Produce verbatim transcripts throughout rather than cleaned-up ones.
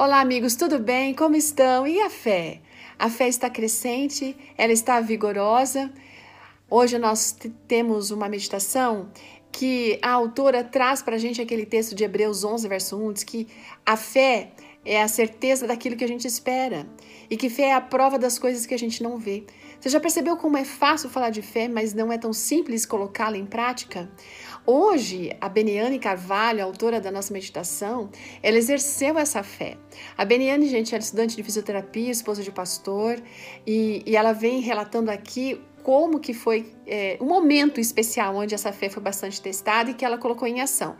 Olá amigos, tudo bem? Como estão? E a fé? A fé está crescente, ela está vigorosa. Hoje nós t- temos uma meditação que a autora traz para a gente aquele texto de Hebreus onze, verso um, diz que a fé é a certeza daquilo que a gente espera e que fé é a prova das coisas que a gente não vê. Você já percebeu como é fácil falar de fé, mas não é tão simples colocá-la em prática? Hoje, a Beniane Carvalho, a autora da nossa meditação, ela exerceu essa fé. A Beniane, gente, é estudante de fisioterapia, esposa de pastor, e, e ela vem relatando aqui como que foi é, um momento especial onde essa fé foi bastante testada e que ela colocou em ação.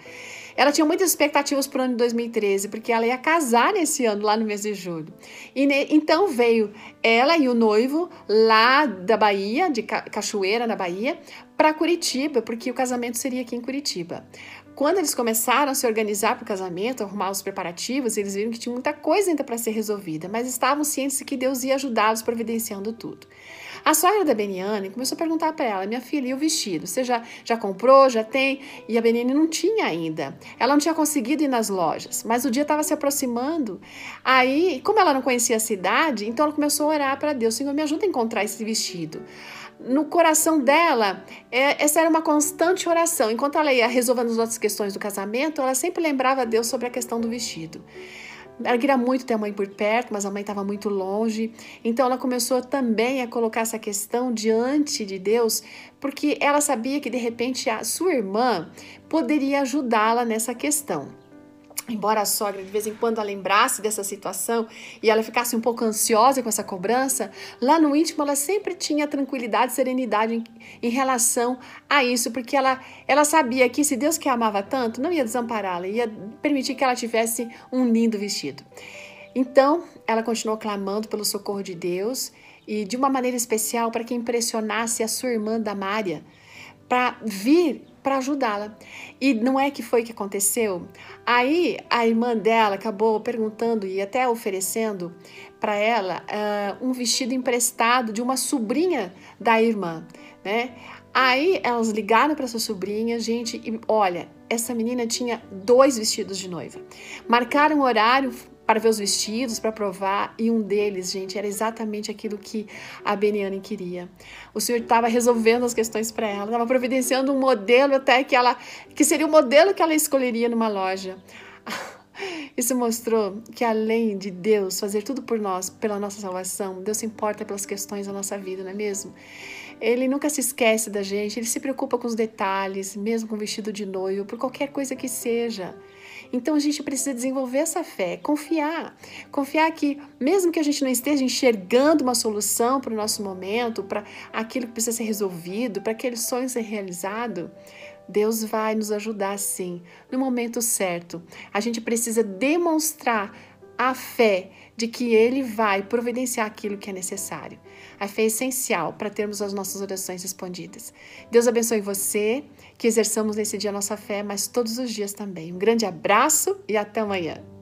Ela tinha muitas expectativas para o ano de dois mil e treze, porque ela ia casar nesse ano, lá no mês de julho. E ne, então veio ela e o noivo lá da Bahia, de Cachoeira, na Bahia, para Curitiba, porque o casamento seria aqui em Curitiba. Quando eles começaram a se organizar para o casamento, arrumar os preparativos, eles viram que tinha muita coisa ainda para ser resolvida, mas estavam cientes de que Deus ia ajudá-los providenciando tudo. A sogra da Beniane começou a perguntar para ela: minha filha, e o vestido? Você já, já comprou? Já tem? E a Beniane não tinha ainda. Ela não tinha conseguido ir nas lojas, mas o dia estava se aproximando. Aí, como ela não conhecia a cidade, então ela começou a orar para Deus: Senhor, me ajuda a encontrar esse vestido. No coração dela, essa era uma constante oração. Enquanto ela ia resolvendo as outras questões do casamento, ela sempre lembrava a Deus sobre a questão do vestido. Ela queria muito ter a mãe por perto, mas a mãe estava muito longe. Então ela começou também a colocar essa questão diante de Deus, porque ela sabia que de repente a sua irmã poderia ajudá-la nessa questão. Embora a sogra de vez em quando a lembrasse dessa situação e ela ficasse um pouco ansiosa com essa cobrança, lá no íntimo ela sempre tinha tranquilidade e serenidade em, em relação a isso, porque ela, ela sabia que se Deus, que a amava tanto, não ia desampará-la, ia permitir que ela tivesse um lindo vestido. Então, ela continuou clamando pelo socorro de Deus e de uma maneira especial para que impressionasse a sua irmã Damária para vir para ajudá-la. E não é que foi que aconteceu? Aí a irmã dela acabou perguntando e até oferecendo para ela uh, um vestido emprestado de uma sobrinha da irmã, né? Aí elas ligaram para sua sobrinha, gente, e olha, essa menina tinha dois vestidos de noiva. Marcaram o horário para ver os vestidos, para provar, e um deles, gente, era exatamente aquilo que a Beniane queria. O Senhor estava resolvendo as questões para ela, estava providenciando um modelo até que ela, que seria o modelo que ela escolheria numa loja. Isso mostrou que além de Deus fazer tudo por nós, pela nossa salvação, Deus se importa pelas questões da nossa vida, não é mesmo? Ele nunca se esquece da gente, ele se preocupa com os detalhes, mesmo com o vestido de noivo, por qualquer coisa que seja. Então a gente precisa desenvolver essa fé, confiar. Confiar que mesmo que a gente não esteja enxergando uma solução para o nosso momento, para aquilo que precisa ser resolvido, para aquele sonho ser realizado, Deus vai nos ajudar sim, no momento certo. A gente precisa demonstrar a fé de que Ele vai providenciar aquilo que é necessário. A fé é essencial para termos as nossas orações respondidas. Deus abençoe você, que exerçamos nesse dia a nossa fé, mas todos os dias também. Um grande abraço e até amanhã.